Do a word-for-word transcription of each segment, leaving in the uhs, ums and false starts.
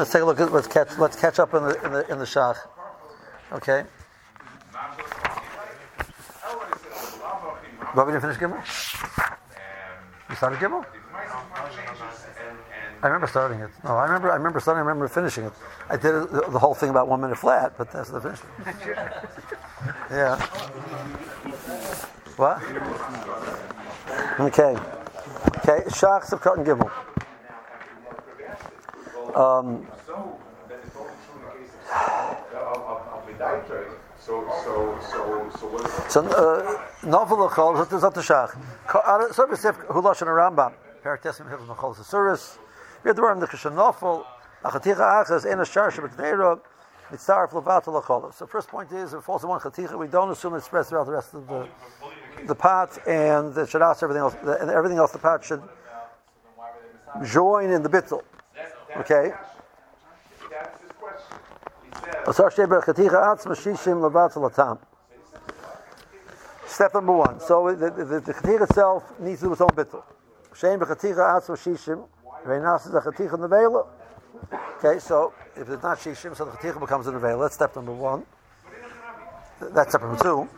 Let's take a look at let's catch let's catch up in the in the in the shach. Okay. But we didn't finish Gimel? You started Gimel? I remember starting it. No, I remember I remember starting, I remember finishing it. I did the, the whole thing about one minute flat, but that's the finish. Yeah. What? Okay. Okay, Shach, Sivkot, and Gimel. Um, So, so, so, so what is So, novel Chol, Zot Shach. So, we have Hulash and Rambam. Paratesim Hilchos Machol Sesuris. We have the Rambam, the Kishan Nofel, Achaticha Achas, Enes Shar Shebekneira, Mitzaref Levatel Lachol. So, first point is, if it falls in one Chaticha, we don't assume it's spread throughout the rest of the the pot, and the Shadas, everything else, the, and everything else, the pot should join in the Bittel. Okay. Step number one. So the the, the Chatira itself needs to do its own bittul. Okay, so if it's not shishim, so the Chatira becomes a nevela. That's step number one. That's step number two.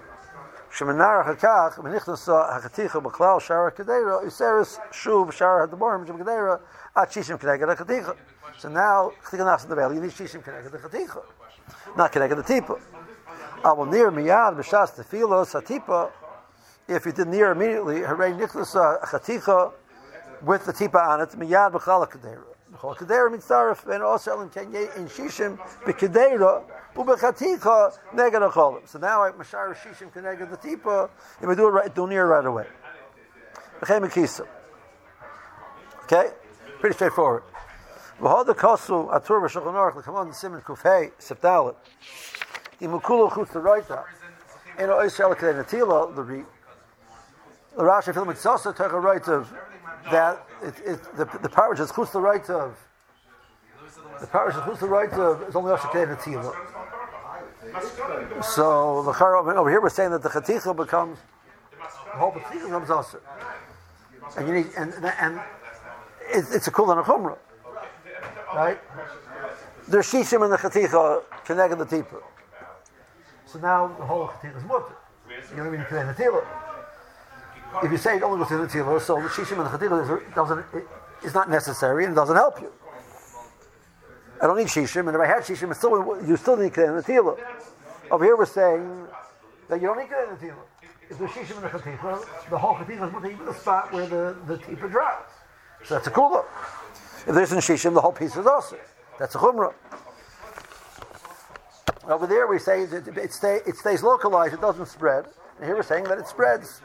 So now you need shishim connected to the Chatira. Not connected to the tipa. I will near miyad b'shas tefilos hatipa. If you did near immediately, hooray nichlas chaticha with the tipa on it miyad b'chala kedera. B'chala kedera means tarif and also in kenye in shishim b'kedera u'b'chaticha neged acholim. So now I mashar shishim keneged the tipa. If I do it right, do near right away. Okay, pretty straightforward. V'hada kosu atur v'shulchan aruch l'kamon simin kufei septalit imukulo chutz l'roita eno oishal k'day natila l'ri l'rashi film it's also took a right of that it, it, the the parish is chutz l'roita of the parish is chutz l'roita of is only oishal k'day natila. So l'chara over here we're saying that the chaticha becomes the whole chaticha becomes also, and you need and and, and it's, it's a kula and a chumra. Right? There's shishim in the chaticha connected the tipa. So now the whole chaticha is mutter. You don't even connect the tila. If you say it only goes to the tila, so the shishim in the chaticha is, doesn't, it, is not necessary and doesn't help you. I don't need shishim, and if I had shishim, it's still, you still need connect the tila. Over here we're saying that you don't need connect the tila. If there's shishim in the chaticha, the whole chaticha is mutter, even the spot where the, the tipa drops. So that's a kula. If there's an shishim, the whole piece is also. That's a chumrah. Over there, we say that it, stay, it stays localized; it doesn't spread. And here we're saying that it spreads.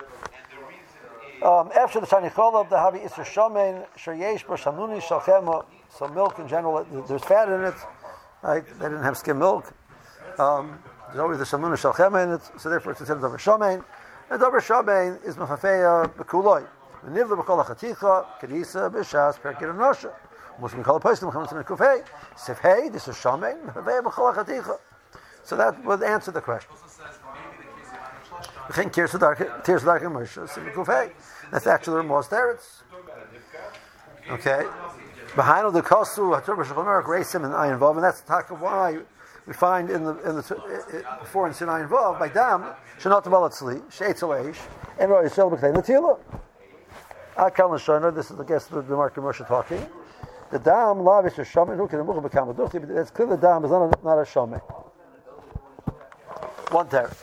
Um, after the Tani Cholav, the Havi Isser Shomen Shayesh Bashanuni Shalchema. So milk in general, there's fat in it. Right? They didn't have skim milk. Um, there's always the Shanuni Shalchema in it, so therefore it's considered Dover Shomen. And Dover Shomen is Mafafeya Bekuloi. The Nivla B'Kol Chaticha Kedisa B'Shas Perkir and Rasha. So that would answer the question. That's actually the Ramos Teretz. Okay. Behind the Kosu, Hatur B'Shulchan Aruch, Reisim and Ayin Vav, and that's the talk of why we find in the in the before in Sinai Vav by Dam Shenot Balatzli Sheitzaleish and Roy Yisrael B'Knei Natila. Akal Nishana. This is the guest of the Mark and Moshe talking. The dam lavish a shaman who can move become a duty, but it's clear the dam is not a, not a shaman. One teretz.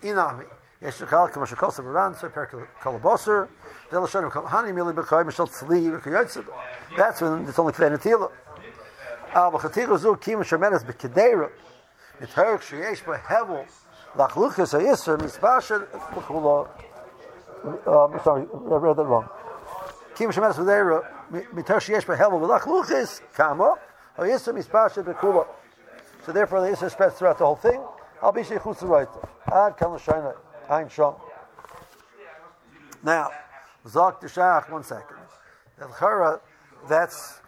Inami. Yeshakal Kamashakos of Iran, so Perkalaboser, Delashon Hani Mili Bakai Michel Tzli Kayotsid. That's when it's only Kvenatila. Abba Khatiruzu Kim Shamanas Bikidera. It Herk Shayesh by Hevel, Lachlukas Ayisr, Misbashan Bukula. Um sorry, I read that wrong. Kim Shamanas Bidera. So therefore the Yisra spreads throughout the whole thing. Now, Zok Tishach, one second. That's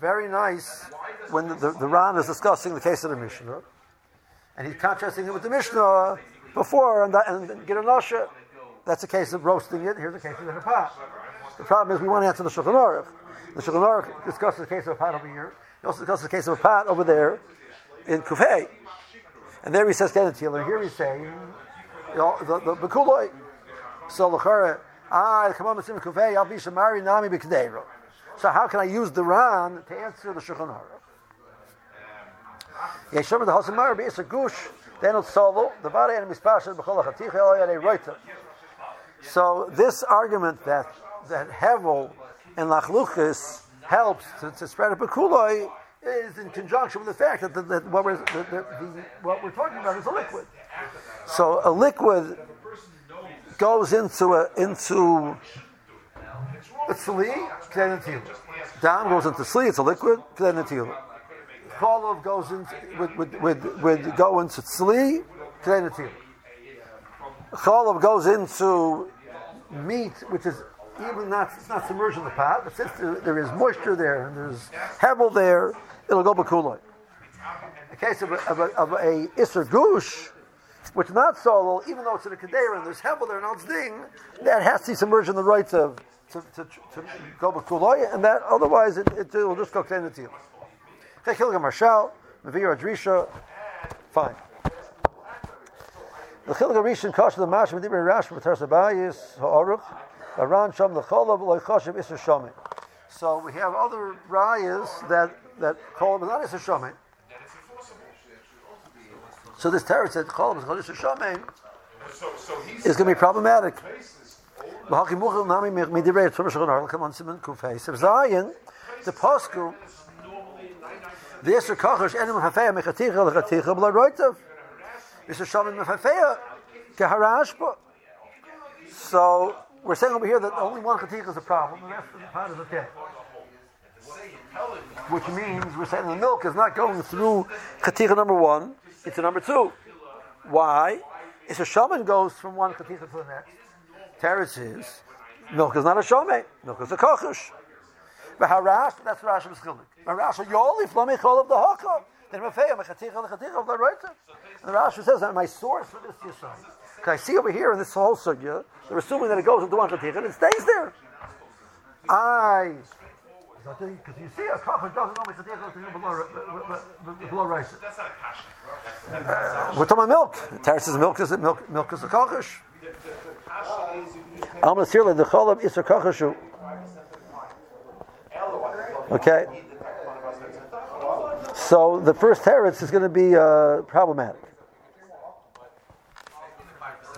very nice when the, the, the Ran is discussing the case of the Mishnah. And he's contrasting it with the Mishnah before and, and, and Giron Asher. That's a case of roasting it. Here's a case of the pot. The problem is we want to answer the Shulchan Aruch. The Shulchan Aruch discusses the case of a pot over here, He also discusses the case of a pot over there in Kufay. And there he says Kedatila. Here he's saying the Bekuloi. So Lachara, ah, come on, Mitzvah Kufay, I'll be Shamari Nami Bikdeiro. So how can I use the Ran to answer the Shulchan Aruch? Yeshama the Hasimar be Isa Gush, then it's solo, the Vare and Mispasha Bekolachaticha Eloyade Reiter. So this argument that that Hevel and Lachluchis helps to, to spread a Bekuloi is in conjunction with the fact that, the, that what, we're, the, the, the, what we're talking about is a liquid. So a liquid goes into a, into a tzli, k'den netilah. Dam goes into tzli, it's a liquid, k'den netilah. Kolav goes into, would, would, would, would go into tzli, k'den netilah. Kolav goes into meat, which is even not, it's not submerged in the pot, but since there is moisture there and there's hevel there, it'll go bakuloi. The case of a, of a, of a iser gush, which is not solo, even though it's in a kedera and there's hevel there and it's ding, that has to be submerged in the rights of to, to, to go bakuloi, and that otherwise it, it will just go k'den netilah. Okay, Hilga Marshal, Mavir Adrisha, fine. The Hilga Rishon Kosh the Mashim Dibri Rash Matarsabayis Ha'aruch. So we have other rayas that that Cholam is not Isser Shomein. So this Torah said Cholam is not Isser Shomein is going to be problematic. The posku the Isser Kochesh Enim Hafeya Mechaticha Lechaticha B'la Roitav Isser Shomein Mechafeya Keharashpa. So we're saying over here that only one chatikah is a problem, and the rest of the pot is okay. Which means we're saying the milk is not going through chatikah number one, it's a number two. Why? It's a shaman goes from one chatikah to the next. Teretz is, milk is not a shaman, milk is a kochesh. But harash, that's what Rashi was killing. Harash, yoli flamei chol of the haka. Then mafei, mechatikah, lechatikah of the roita. And the Rashi says that my source for this is Yisrael. Because I see over here in this whole sugya, they're assuming that it goes into one chatikah and it stays there. I, because you see, a kafir doesn't only chatikah below rice. We're talking about milk. Teretz is milk is milk. Milk is a kochesh. I'm going to say the cholam is a kocheshu. Okay. So the first teretz is going to be uh, problematic.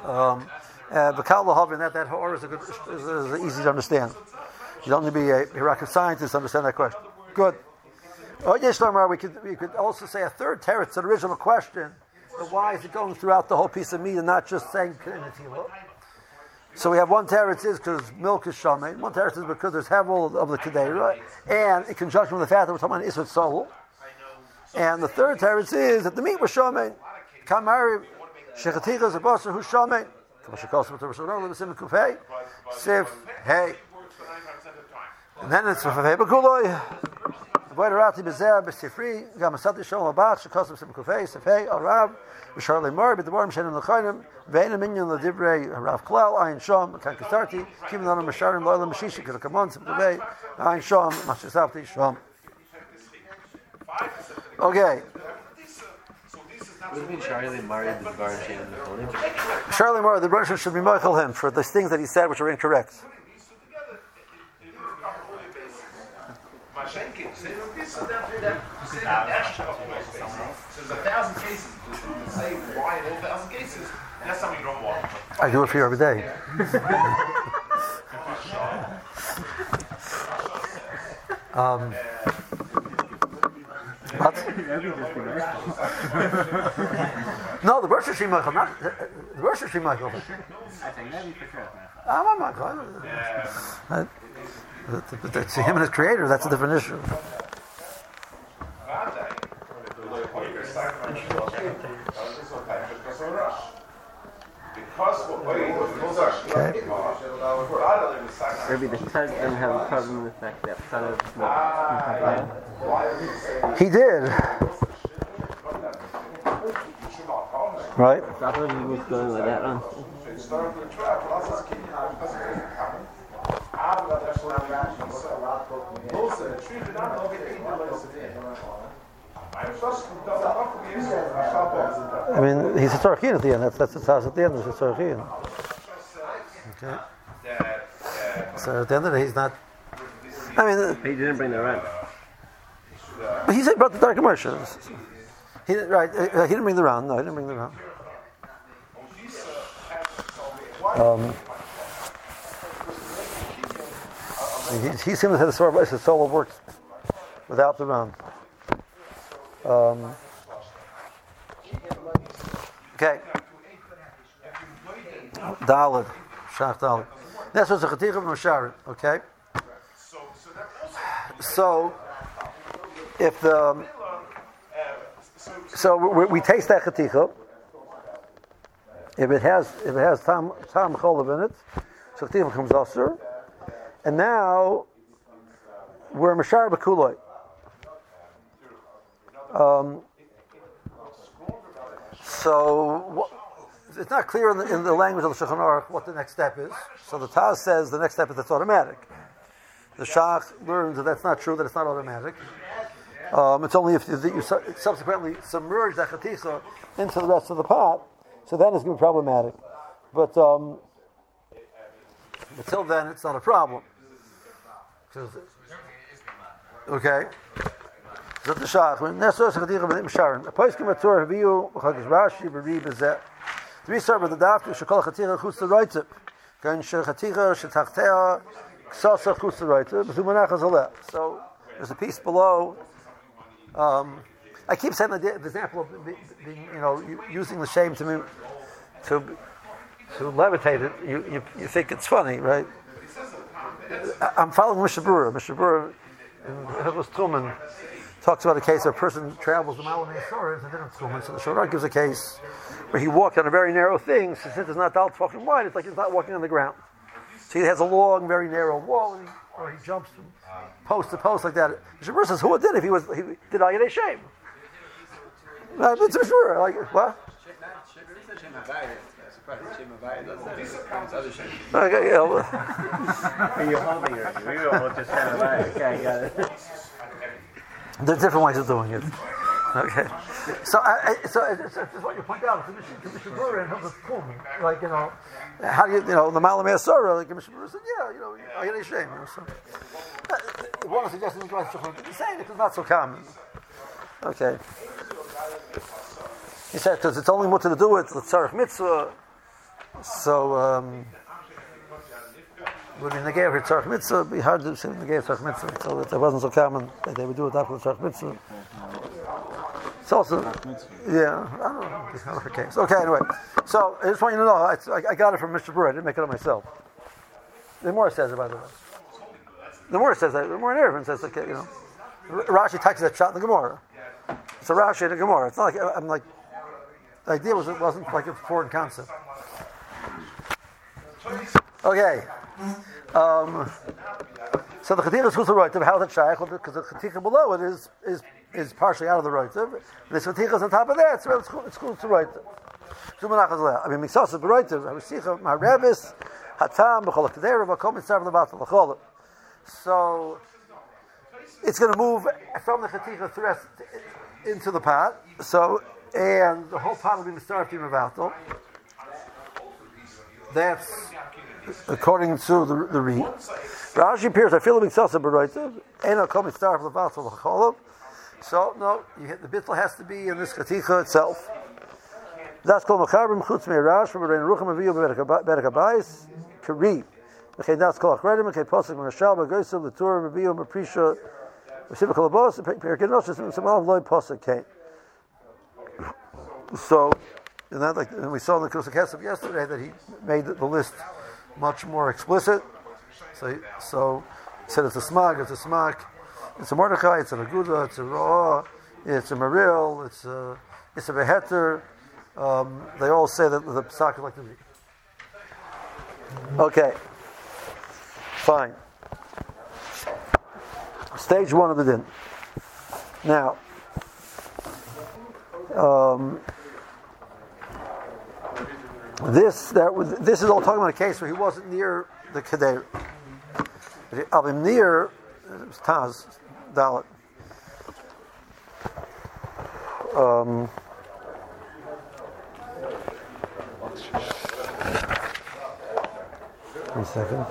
Um, uh, that that horror is, a good, is, is easy to understand. You don't need to be a Iraqi scientist to understand that question. Good. Oh, yes, we could we could also say a third teretz, an original question, but why is it going throughout the whole piece of meat and not just saying k'den netilah? So we have one teretz is because milk is shamein, one teretz is because there's hevel of the kedera, and in conjunction with the fact that we're talking about isur sol, and the third teretz is that the meat was shamein. Kamari. Shechaticha is a boser who's shamein. And then it's mafei bakuloi. Avoiderati b'zeh b'sifri gamasati shalom abat shekosem sim kufei sifei arav b'sharlei mor b'devorim shenim lechonim ve'ena minyan ledivrei harav klal ayin shom kan katarti kim lanam b'sharim loylam b'shishi k'rakamon sim kufei ayin shom mashesavti shom. Okay. What do you mean Charlie Murray the Baruch? Charlie Murray the Baruch should be moichel him for the things that he said which are incorrect. I do it for you every day. um What? No, the Rosh Hashanah, not the Rosh Hashanah. I think that'd be for sure. Oh my God! But that's him and his creator. That's a different issue. Okay. Maybe the Taz didn't have a problem with that. That son of smoke. He did. Right? I thought he was going with that one. I mean, he's a Tzarachin at the end. That's that's his house at the end. He's a Tzarachin. Okay. So at the end of the day, he's not. I mean, he didn't bring the rent. But he said brought the dark commercials. He didn't, right? He didn't bring the round. No, he didn't bring the round. Um, he, he seems to have the sort of his soul of works without the round. Um, okay. Dalet, Shach Dalet. That's what's a chetikah of Mosharit. Okay. So, if the so we, we taste that chetikah. If it has if it has tam tam cholav in it, so chetikah becomes osur. And now we're Mosharit b'kuloi. Um, so what, it's not clear in the, in the language of the Shulchan Aruch what the next step is. So the Taz says the next step is that's automatic. The Shach learns that that's not true, that it's not automatic. Um, it's only if you subsequently submerge that chaticha into the rest of the pot, so then it's going to be problematic. But um, until then, it's not a problem. Okay. Zot the Shach. When Nesos chaticha b'nei Misharim, a poiskim atzur haviu uchagish Rashi b'ri b'zeh. The research of the Dafka Shakal Khatira Khusaraitip, Gan Shakatira, Shataktea, Ksasa Khusaraitip, Zumanakazala. So there's a piece below. Um, I keep saying the, the example of being, you know, using the shame to me to to levitate it. You you, you think it's funny, right? I'm following Mishnah Berurah. Mishnah Berurah in Hilchos Tumen talks about a case where a person travels the mile and a shores and didn't swim. So the Shulchan gives a case where he walked on a very narrow thing. So since it's not dal tefachim wide, it's like he's not walking on the ground. So he has a long, very narrow wall, and he, or he jumps from post to post like that. Mishnah says, "Who did if he was he did al yedei shame?" That's for sure. Like what? Okay, yeah. Well. You're holding it. We were just kind of okay, got it. There's different ways of doing it. Okay. So, I, I, so it's, it's what you point out. It's the Mishnah Berurah and Hilchos Tumen. Like, you know, how do you, you know, the Malamei Asura, like the Mishnah Berurah said, yeah, you know, I get a shame. You know, so. uh, one of the suggestions is to be saying it is not so common. Okay. He said, because it's only mutter to do it, the Tzarech Mitzvah. So, um, when they gave her Tzarech Mitzvah, it would be hard to see when they gave Tzarech Mitzvah. So it wasn't so common that they would do it after the Tzarech Mitzvah. It's also, yeah, I don't know. It's not the case. Okay, anyway. So I just want you to know, I, I got it from Mister Brewer. I didn't make it up myself. The Mora says it, by the way. The Mora says that. The Mora and everyone says, okay, you know. Rashi takes that shot in the Gemara. It's a Rashi in the Gemara. It's not like, I'm like, the idea was it wasn't like a foreign concept. Okay. Um, so the Chetikah is Chutz L'Roitov, how is it Shaykh? Because the Chetikah below it is is is partially out of the Roitov. And this Chetikah is on top of that, so it's Chutz L'Roitov. I mean, Miksas is B'Roitov, Havisicha, Ma'revis, Hatam, B'Cholach Kedera, V'Kom Yitzar V'Lebat V'Lechol. So it's going to move from the Chetikah threat into the pot. So, and the whole pot will be Mitzar V'Tim V'Vatel. That's according to the the read. Rashi appears, I feel the mitzvah b'roitzav, and I'll come and start from the bottom of the cholub. So no, you hit, the bittul has to be in this katikah itself. That's called machabrim chutz meirash from Rein Rucham Aviyu berakabayis kari. Okay, that's called achredim. Okay, posuk manashal b'goysev l'tur Aviyu b'prisha b'sivik l'bos perikinosh some of loy posuk came. So, and that like and we saw in the Kusuk Hesab yesterday that he made the list much more explicit. So, so he said it's a smog, it's a smak, it's a Mordechai, it's an aguda, it's a ra'ah, it's a meril, it's a it's a beheter. Um, they all say that the pesach is like the meat. Okay, fine. Stage one of the din. Now, um, this that was, this is all talking about a case where he wasn't near the Kedera. Avim Nir Taz Dalet. Um, one second.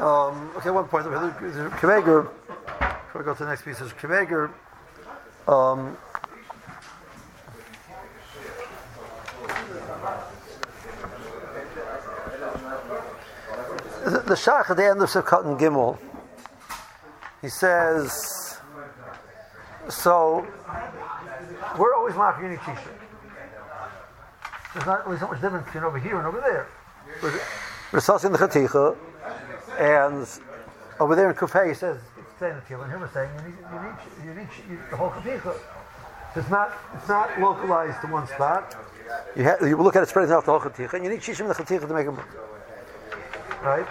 Um, okay, one point. Kveger, before I go to the next piece, is Kveger. Um, the, the Shach at the end of Sukkot and Gimel, he says, so we're always marking any t-shirt. There's not really so much difference between over here and over there. We're, we're sussing the Chaticha. And over there in Kufay, he says, it's saying the Tefillah, and here we're saying, you need, you need, you need the whole Kufay. It's not, it's not localized to one spot. You, have, you look at it spreading out the whole Kufay, and you need Shishim and the Kufay to make a book. Right?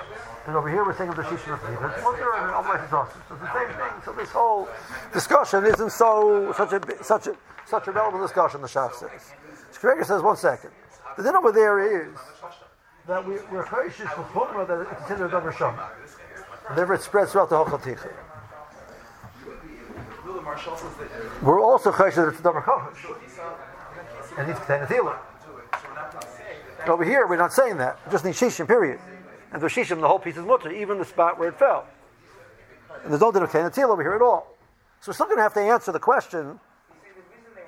And over here, we're saying the Shishim and the Kufay. Well, there are otherwise it's awesome. So it's the same thing. So this whole discussion isn't so, such a, such a, such a relevant discussion, the Shach says. Schreger says, one second. The thing over there is, that we, we're chayshish for Pumra that it's considered a Rishon. Therefore it spreads throughout the whole Chaticha. We're also chayshish that it's a Dabar Kochish. And it's Ketan Atila. Over here, we're not saying that. We just need Shishim, period. And for Shishim, the whole piece is Mutter, even the spot where it fell. And there's no din of Ketan Atila over here at all. So we're still going to have to answer the question,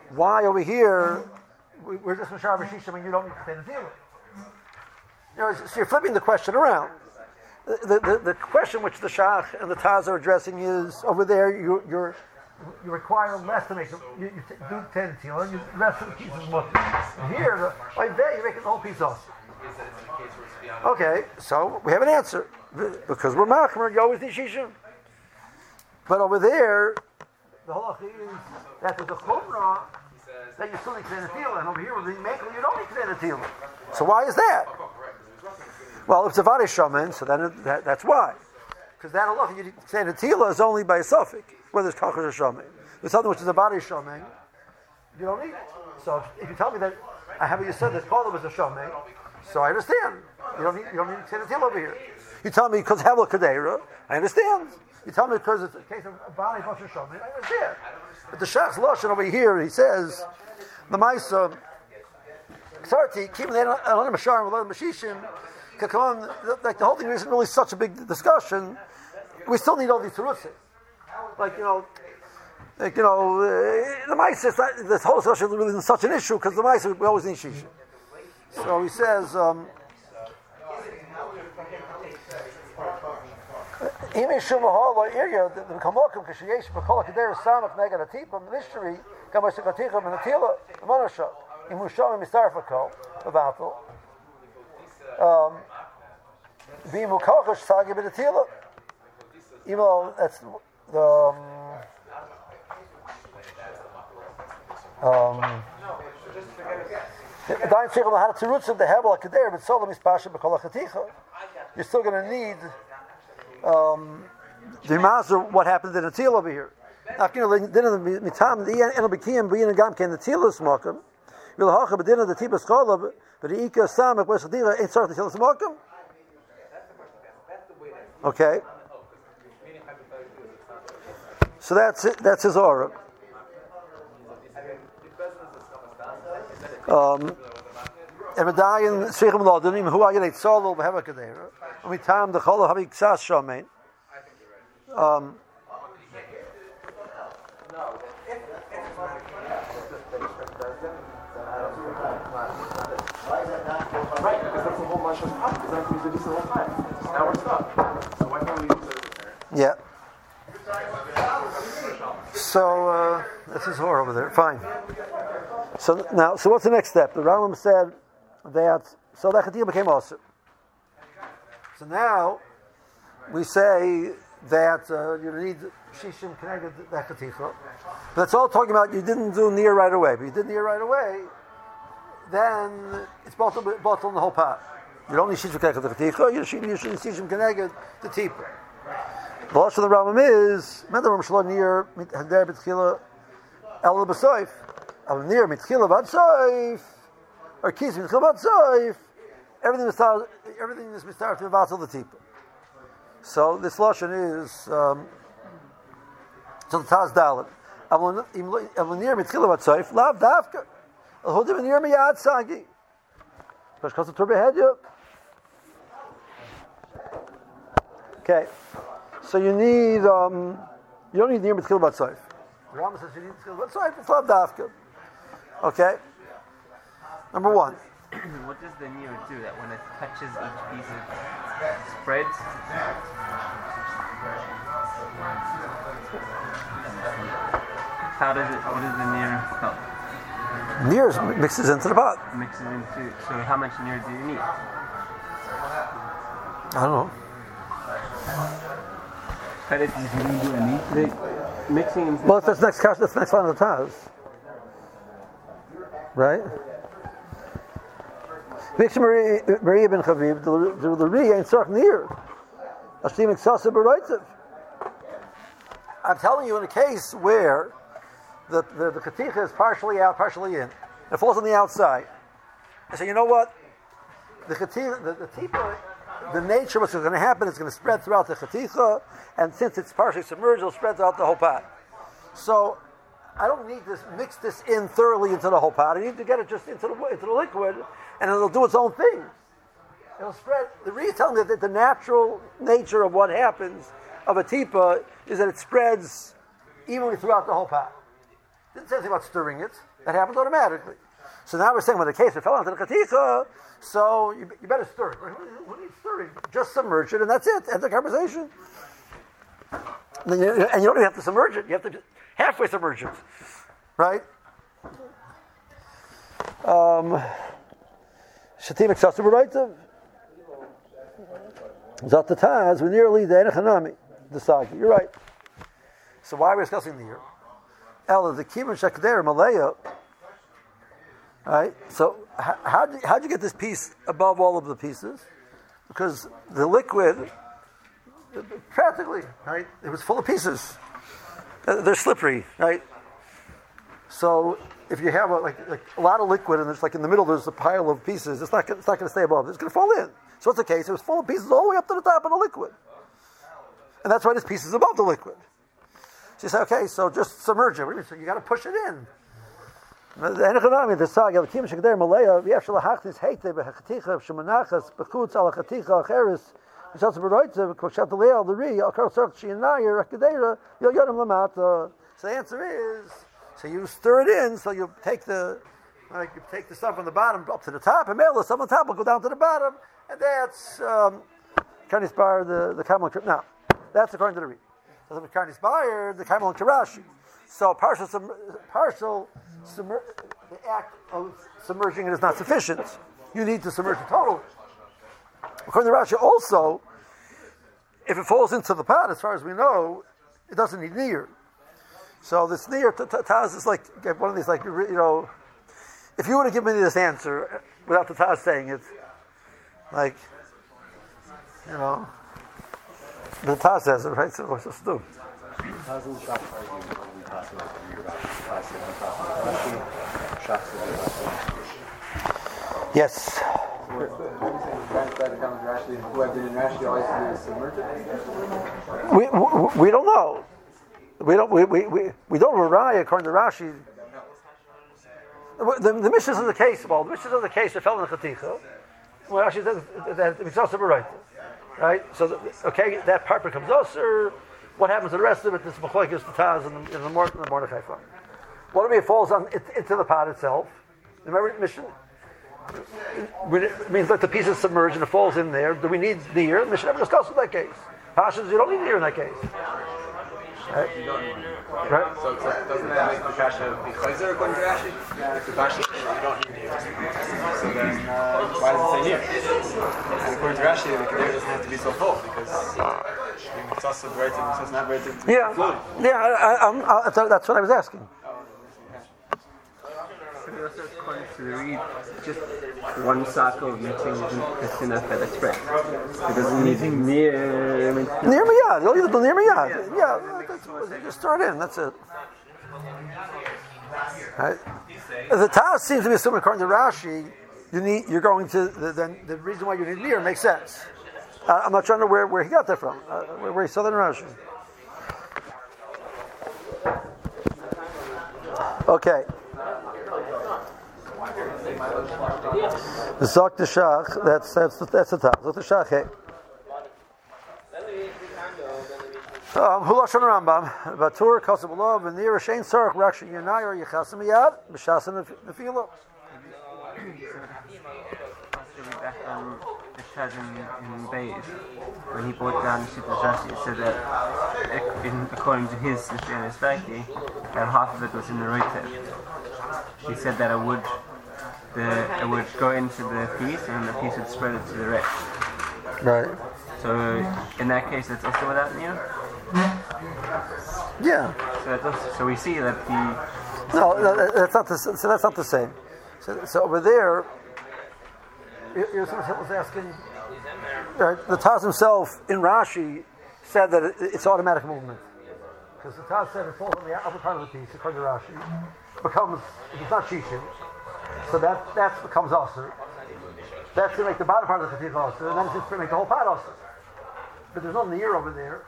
why over here, we're just going to share Shishim and you don't need Ketan Atila. You know, so you're flipping the question around. The, the, the question which the Shach and the Taz are addressing is, over there, you you're, you require less to make, you, you t- do ten teal, and you rest of the pieces look. And here, by like there, you're making the whole piece off. Okay, so we have an answer. Because we're Machmer, you always need Shishim. But over there, the halach is that there's a Chumrah, that you still need ten teal, and over here, with the Mechel, you don't need ten teal. So why is that? Well, if it's a Vade Shaman, so then it, that, that's why. Because that Allah, you say the Tila is only by a suffix, whether it's Kachash or Shaman. There's something which is a Vade Shaman, you don't need it. So if you tell me that I have what you said, that Kala was a Shaman, so I understand. You don't need you don't need to say the Tila over here. You tell me because Hevel Kadeira, I understand. You tell me because it's a case of a Vade Kachash or Shaman, I understand. But the Shach's Lashon over here, he says, the Maisa, Ksarti, Kim Le'an Alan Masharim, Alan Mashishim, on, like the whole thing isn't really such a big discussion. We still need all these terutzim. Like you know, like you know, uh, the ma'aseh. This whole discussion really isn't such an issue because the ma'aseh we always need shishim. So he says, um, Um, even though that's the um, um, you're still going to need um, the Mazur, what happens in the Tila over here. Okay. So that's it. That's his aura. Um, and medallion srichim la'adonim who ayin eitzol b'heva kadeira. And we time the chol havi ksas shamein. Um. Right, because that's the whole bunch of stuff, because that's the whole time. Now we're stuck. So why can't we use it? Yeah. So, uh, that's his whore over there. Fine. So now, so what's the next step? The Rambam said that so that Chatira became also. So now we say that uh, you need shishim connected to that Chatira. But that's all talking about you didn't do near right away. But you did near right away, then it's bottled, bottled in the whole pot. You don't need shishim connected to the Chatira. You should need shishim connected to Tipa. The lashon of the Rambam is Medarim Shalom near Hadar B'Tchila El B'Soif. Near mitchila v'atzoif, or kiz mitchila v'atzoif, everything is everything is mistarif to vatal the tipa. So this lashon is um, so the Taz Dalet. Avon near mitchila v'atzoif lav dafka. Alhodim near miyad sagi. Peshkasa turbehedu. Okay, so you need um, you don't need near mitchila v'atzoif. Rama says you need mitchila v'atzoif. It's lav dafka. Okay. Number one. What does the near do? That when it touches each piece, it spreads. How does it? What does the near help? Near mixes into the pot. Mixes into. So how much near do you need? I don't know. But it's near. Mixing into. Well, that's next. That's next one of the tiles. Right? Bikshmari Maria bin Khabib, the the Ri ain't struck near. Ashim excessive rights. I'm telling you in a case where the the, the katikha is partially out, partially in, and it falls on the outside. I say, you know what? The katikha, the, the tipa, the nature of what's gonna happen is gonna spread throughout the katikha, and since it's partially submerged, it'll spread throughout the whole pot. So I don't need to mix this in thoroughly into the whole pot. I need to get it just into the into the liquid, and it'll do its own thing. It'll spread. The reason telling me that the natural nature of what happens of a tipa is that it spreads evenly throughout the whole pot. It didn't say anything about stirring it. That happens automatically. So now we're saying, well, the case it fell onto the katika, so you, you better stir it. Who needs stirring? Just submerge it, and that's it. End the conversation. And you, and you don't even have to submerge it. You have to just halfway submerged, right? Um, Shatim excessive beraitav. Zatataz we nearly the enechanami the sagi. You're right. So why are we discussing the year? Ella the kibun shakder malaya. Right. So how did how did you get this piece above all of the pieces? Because the liquid practically right, it was full of pieces. They're slippery, right? So if you have a, like, like a lot of liquid and it's like in the middle there's a pile of pieces, it's not it's not going to stay above. It's going to fall in. So what's the case? It was full of pieces all the way up to the top of the liquid, and that's why this piece is above the liquid. So you say, okay, so just submerge it. So you got to push it in. So the answer is, so you stir it in, so you take the, like you take the stuff from the bottom up to the top, and the stuff on the top will go down to the bottom, and that's um, Karnis Bar the the Kamal. Now, that's according to the Read. So the Karnis Bar the Kamal and Karashi. So partial sum, partial submer, the act of submerging it is not sufficient. You need to submerge the total. According to Rashi, also, if it falls into the pot, as far as we know, it doesn't need near. So this near Taz is like one of these, like you know, if you were to give me this answer without the Taz saying it, like you know, the Taz says it, right? So what's this do? Yes. We, we we don't know. We don't we we, we, we don't rely according to Rashi. The the mishnah is the case. Well, the mishnah is the case that fell in the chaticha. Well, Rashi says that it's also right, right? So the, okay, that part becomes osur. What happens to the rest of it? This machlokes is the Taz and the the Mordechai. What if it falls on it, into the pot itself? Remember the mishnah. It means that the pieces submerge and it falls in there. Do we need near? We should never discuss in that case. Pasha says you don't need near in that case. Right? You don't. Right? So, so doesn't that make the Pasha be Chayzer according to Rashi? If the Pasha says you don't need Neiros, so then uh, why does it say Neiros? And according to Rashi, the Kedera doesn't have to be so full because it's also right to, it's not right to be yeah. fluid. Yeah, I, I, I, I, that's what I was asking. According to the read, just one circle of meeting is enough at a spread. It doesn't need near. I mean, near me, yeah. You'll use the near me, yeah. Yeah, yeah that's, you just start in. That's it. Right. The Taz seems to be assuming, according to Rashi, you need. You're going to the, then the reason why you need near makes sense. Uh, I'm not sure where where he got that from. Uh, where, where he saw that in Rashi. Okay. Zok the Shach, that's that's that's the top. Zok the Shach, hey. Um, Hulashon Rambam, Batur, Kosabullah, Venir, Shein Sark, Rakshin Yanayar, Yachasimiyad, Bishasin the Philo. It says in, in Beis, when he brought down the Shita Shashi, it said that, in, according to his Shita Shashi, that half of it was in the Rotev. He said that it would, the, it would go into the piece, and the piece would spread it to the rest. Right. So, in that case, that's also without Nir? Yeah. So, that's also, so we see that the... No, no that's, not the, so that's not the same. So, so over there... You're was asking. Right, the Taz himself in Rashi said that it, it's automatic movement because the Taz said it falls on the upper part of the piece. According to Rashi, becomes it's not shishin, so that that becomes also. That's going to make the bottom part of the piece also, and then it's going to make the whole pot also. But there's no near over there,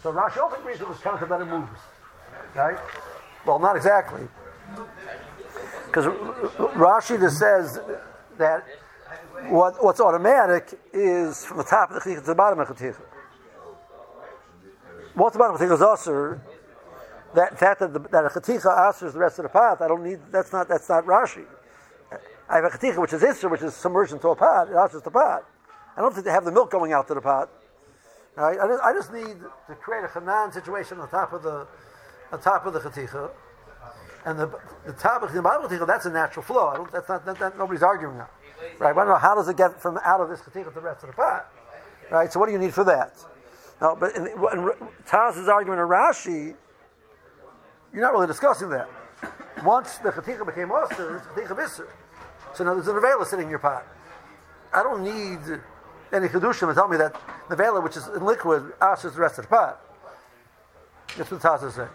so Rashi also agrees it was counted that it moves. Right? Well, not exactly, because Rashi just says that. What what's automatic is from the top of the cheticha to the bottom of the cheticha. What's the bottom of the cheticha is aser. That fact that the, that a cheticha aser is the rest of the pot. I don't need. That's not that's not Rashi. I have a cheticha which is iser, which is submersion to a pot. It asers the pot. I don't think they have the milk going out to the pot. Right? I just, I just need to create a chanan situation on top of the on top of the cheticha, and the the top of the bottom of the cheticha. That's a natural flow. I don't. That's not that, that nobody's arguing that. Right, I don't know how does it get from out of this cheticha to the rest of the pot, right? So what do you need for that? No, but in, in, in Taz's argument in Rashi, you're not really discussing that. Once the cheticha became osir, it's cheticha biser. So now there's a nevela sitting in your pot. I don't need any chedushim to tell me that nevela, which is in liquid, osir is the rest of the pot. That's what Taz is saying.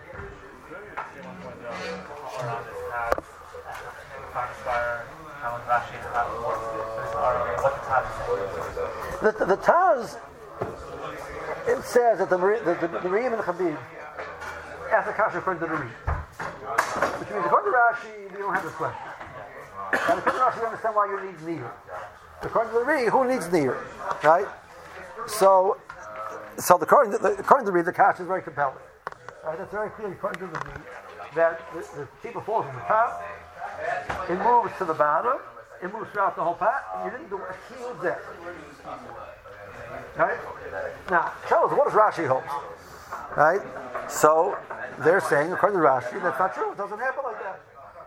The, the, the Taz, it says that the Re'im and the Chabib ask the Kasha according to the Re'im. Which means according to Rashi, we don't have this question. And according to Rashi, we understand why you need Neir. According to the Re'im, who needs Neir? Right? So, so the, according, to the, according to the Re'im, the Kasha is very compelling. Right? That's very clear according to the Re'im, that the people fall from the top, it moves to the bottom, it moves throughout the whole pot, and you didn't do a single death. Right? Now, tell us, what does Rashi hold? Right? So, they're saying, according to Rashi, that's not true. It doesn't happen like that.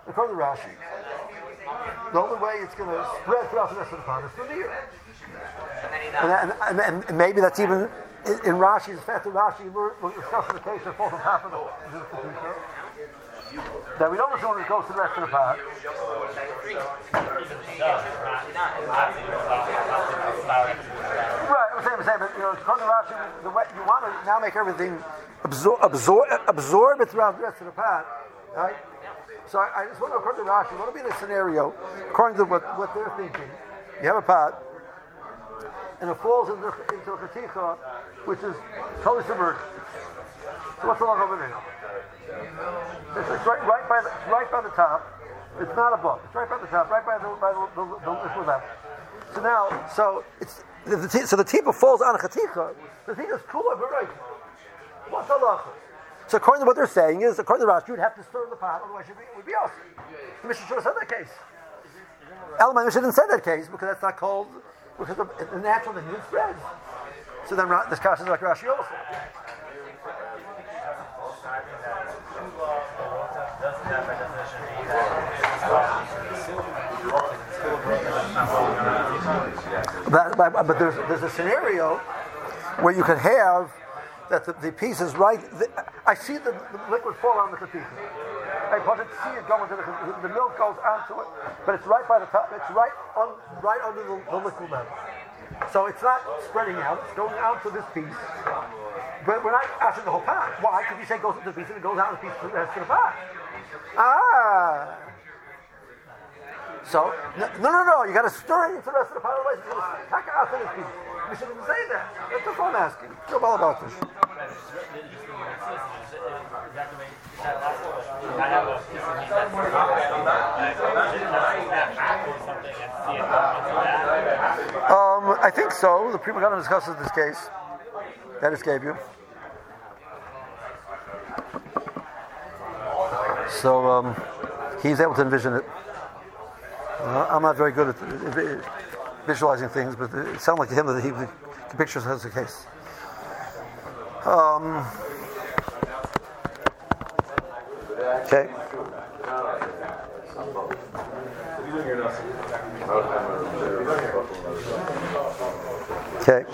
According to Rashi, the only way it's going to spread throughout the rest of the pot is through the year. And, and, and, and maybe that's even in, in Rashi's fact that Rashi, we're, we're discussing the case that falls on top of the institution. That we don't assume it goes to the rest of the pot. Right, I'm saying, I'm saying, but you know, according to Rashi, the way you want to now make everything absor- absor- absorb it throughout the rest of the pot, right? So I, I just want to, according to Rashi, what would be the scenario, according to what, what they're thinking? You have a pot, and it falls into, into a cheticha, which is totally submerged. So what's the log over there? It's, it's right, right by the right by the top. It's not above. It's right by the top, right by the by the, the, the, the level. So now, so it's the, the t- so the tipa falls on a cheticha. The thing is cooler, but right. What's halacha? So according to what they're saying is, according to Rashi, you'd have to stir the pot, otherwise it would be awesome. The Mishnah should have said that case. Elamai Mishnah didn't say that case because that's not called because the, the natural thing is spread. So then this kasha is like Rashi also. That, but but there's, there's a scenario where you can have that the, the piece is right. The, I see the, the liquid fall onto the piece. I can see it going to the, the milk goes onto it, but it's right by the top. It's right on, right under the, the liquid level. So it's not spreading out. It's going out to this piece. But we're not after the whole pot. Why? Because you say it goes into the piece and it goes out to the piece and that's to the pot. Ah. So, no, no, no, you got to stir it into the rest of the pot, otherwise it's going to tack out to this piece. We shouldn't say that. That's what I'm asking. You're all about this. Um, I think so. The people are going to discuss this case. That escaped you. So, um, he's able to envision it. Uh, I'm not very good at uh, visualizing things, but it sounded like to him that he the pictures has the case. Um, okay. Okay.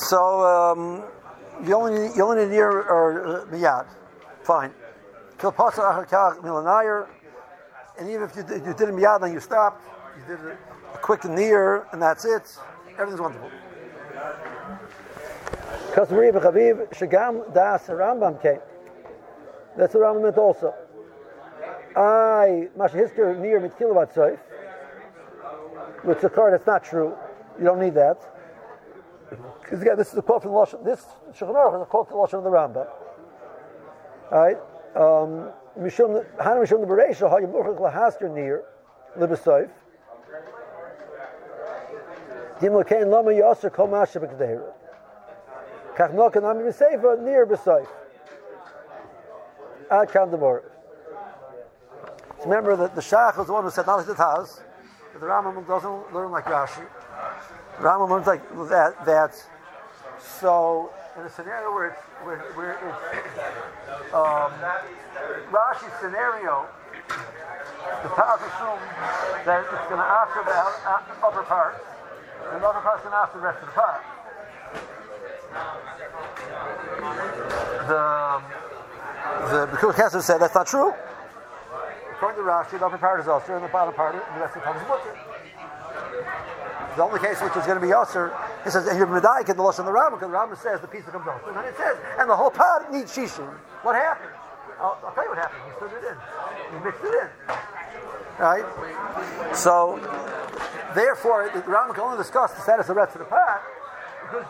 So um, you only you only need near or miyad. Fine. And even if you did, you did a miyad and you stopped, you did a quick near, and that's it. Everything's wonderful. That's what Rambam meant also. I mashihisker near mitkilavat soif, which the card that's not true. You don't need that. Because again, this is a quote from the Lashon. This Shulchan Aruch is a quote from the Lashon of the Rambam. All right. Um, remember that the Shach was the one who said not like the Taz, but the Rambam doesn't learn like Rashi. The Rambam learns like that. that. So, in a scenario where it's, where, where it's um, Rashi's scenario, the Taz assumes that it's going to after the upper part, and the upper part's going to after the rest of the part. The the Bikuv Kesser said that's not true. According to Rashi, the upper part is Osir, and the bottom part, and the rest of the part is Mutter. The only case which is going to be Osir. It says, and you're medayik in the Lashon of the Rambam, because the Rambam says the piece becomes open. And it says, and the whole pot needs shishim. What happened? I'll, I'll tell you what happened. You stood it in. You mixed it in. Right? So, therefore, the Rambam can only discuss the status of the rest of the pot, because it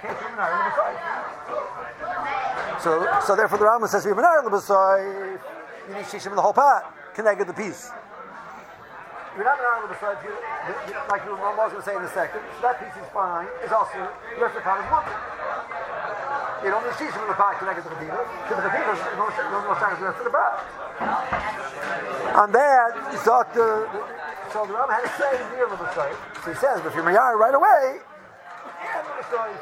came from Menara L'Basai. So, so therefore, the Rambam says, if you're Menara L'Basai, you need shishim in the whole pot. Connect with the piece. You're not an the side, like you I was going to say in a second. So that piece is fine. It's also the rest of the pot is water. You don't need sheets from the pot connected to the beaver. Because the beaver is no more time to the rest of the pot. On that, Doctor So the Rambam had to say near the side. So he says, but if you're Mayar right away, yeah, the side.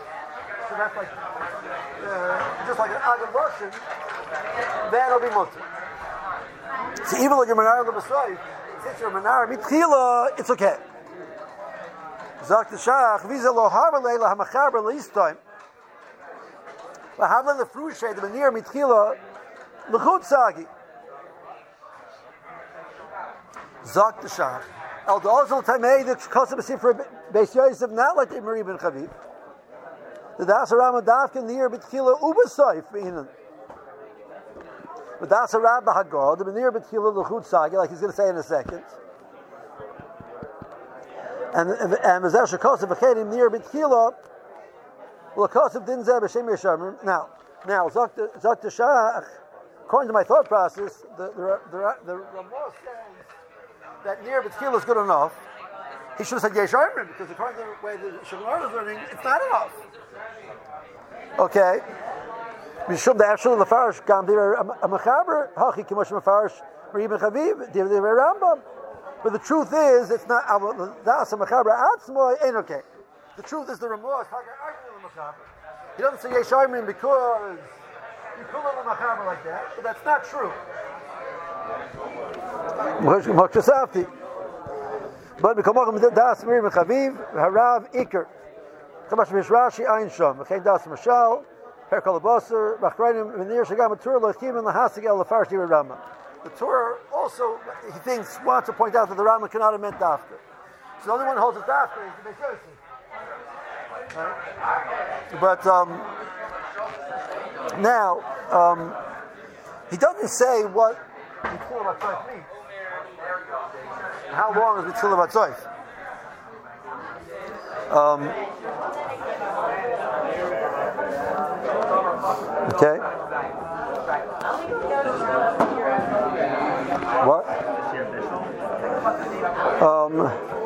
So that's like uh, just like an Agam Russian, that'll be mutter. So even though you're Mayar the side. Since you're Menara Mitchila, it's okay. Zach the Shach, Viza Loharle, Lahamachaber, Leistheim. Lahavlan the Fruche, the Menir Mitchila, Lachutzagi. Zach the Shach. Eldozal Tamei, the Kosabasi for Beis Yosef, not like the Meri Ben Chaviv. The Dasarama Dafkin, near Mitchila, Ubasaif, Behinan. But that's a Rabbi Hagod, the Benir B'Tchila L'Chutzagi, like he's going to say in a second. And and Mezer Shekosav V'Chedim Near B'Tchila L'Kosav Din Zeh B'Shem Yishamrim. Now, now Zok T'Shach, according to my thought process, the the the, the Ramos says that Near B'Tchila is good enough. He should have said Yishamrim because according to the way the Shulchan is learning, it's not enough. Okay. Mishum the actual lefarish gam divrei mechaber hachi kimosh mefarish Meri Ben Chaviv divrei Rambam, but the truth is it's not das mechaber atzmo ain't okay. The truth is the Rambam is talking about the mechaber. He doesn't say Yeshaymin because you pull out a machama like that, but that's not true. But Mikamachim Das Mir Mechaviv Harav Iker. Kamash Mishrashi Ayn Sham. Mechain Das Mashal. Her Kalabaser. Machrayim Menir Shagam Matur Lachim and Lahasig El Lafarshi Rama. The Torah also, he thinks, wants to point out that the Rambam cannot have meant dafka. So the only one who holds it dafka is the Beis Yosef. Right? But um, now, um, he doesn't say what Mitzvah Batzoif means. How long is Mitzvah Batzoif? Um, okay. What? Um,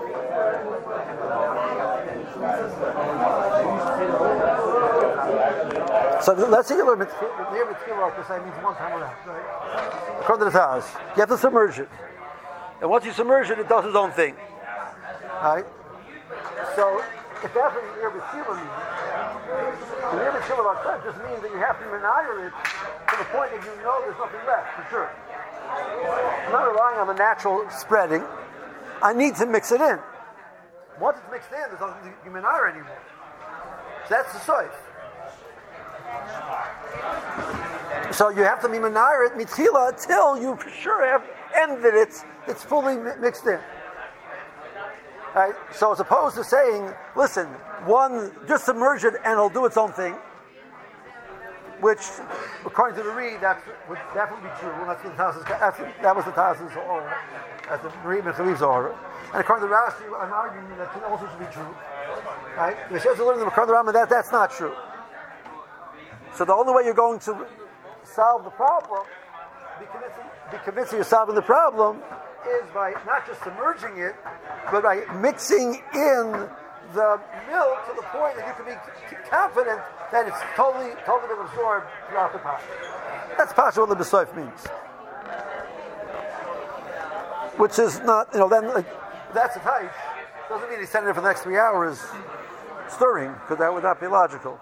so let's see a little bit. Mitzvah means one time around, right? According to the Taz, you have to submerge it, and once you submerge it, it does its own thing. All right. So if that's what the mitzvah means, the mitzvah just means that you have to manage it to the point that you know there's nothing left for sure. I'm not relying on the natural spreading. I need to mix it in. Once it's mixed in, there's nothing to menar anymore. So that's the soif. So you have to menar it mitchila until you for sure have ended it. It's fully mixed in. All right? So as opposed to saying, listen, one, just submerge it and it'll do its own thing. Which, according to the Reed, that would definitely be true. That's the Taz's, that's, that was the Taz's aura. That's the Reed Mechaviv's aura. And according to the Rashi, I'm arguing that can also should be true. Right? The Shas learned that according to the Rambam, that that's not true. So the only way you're going to solve the problem, be convincing, be convincing you're solving the problem, is by not just submerging it, but by mixing in the milk to the point that you can be confident that it's totally, totally been absorbed throughout the pot. That's partially what the besoif means. Which is not, you know, then like, that's a type. Doesn't mean he's sending it for the next three hours stirring, because that would not be logical.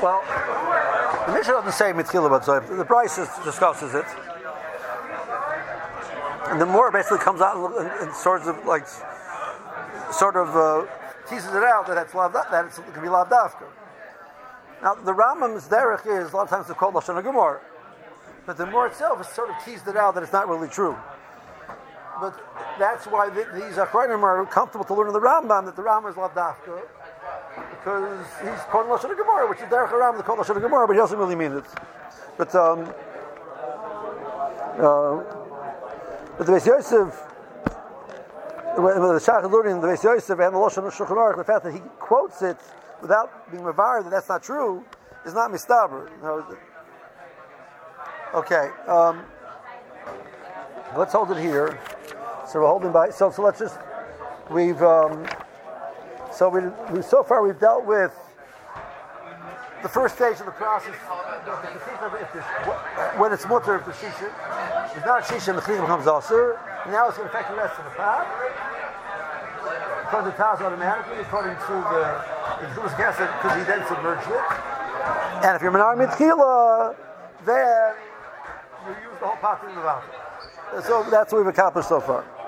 Well, the Mishnah doesn't say Mitchila Batzoif. The Brisa discusses it, and the Mor basically comes out and, and sort of like, sort of uh, teases it out that it's lav, that it's, it can be lav dafka. Now the Rambam's derech is a lot of times it's called Lashon HaGemor, but the Mor itself has sort of teased it out that it's not really true. But that's why the, these Achronim are comfortable to learn in the Rambam that the Rambam is lav dafka, because he's called Lashon HaGemor, which is derech Rambam to call Lashon HaGemor, but he doesn't really mean it. But um, uh, but the Beis Yosef, when the Shach learning the Beis Yosef and the Lashon Shulchan Aruch, the fact that he quotes it without being mevarer that that's not true is not mistaber. You know, okay, um, let's hold it here. So we're holding by. So so let's just we've. Um, So we, we, so far we've dealt with the first stage of the process. When it's mutter, if the shisha, it's not a shisha, the chisha becomes asur. Now it's going to affect the rest of the pot. According to Taz, automatically, according to the Jewish Chesed, because he then submerged it. And if you're menar mitchila, then you use the whole pot in the vat. So that's what we've accomplished so far.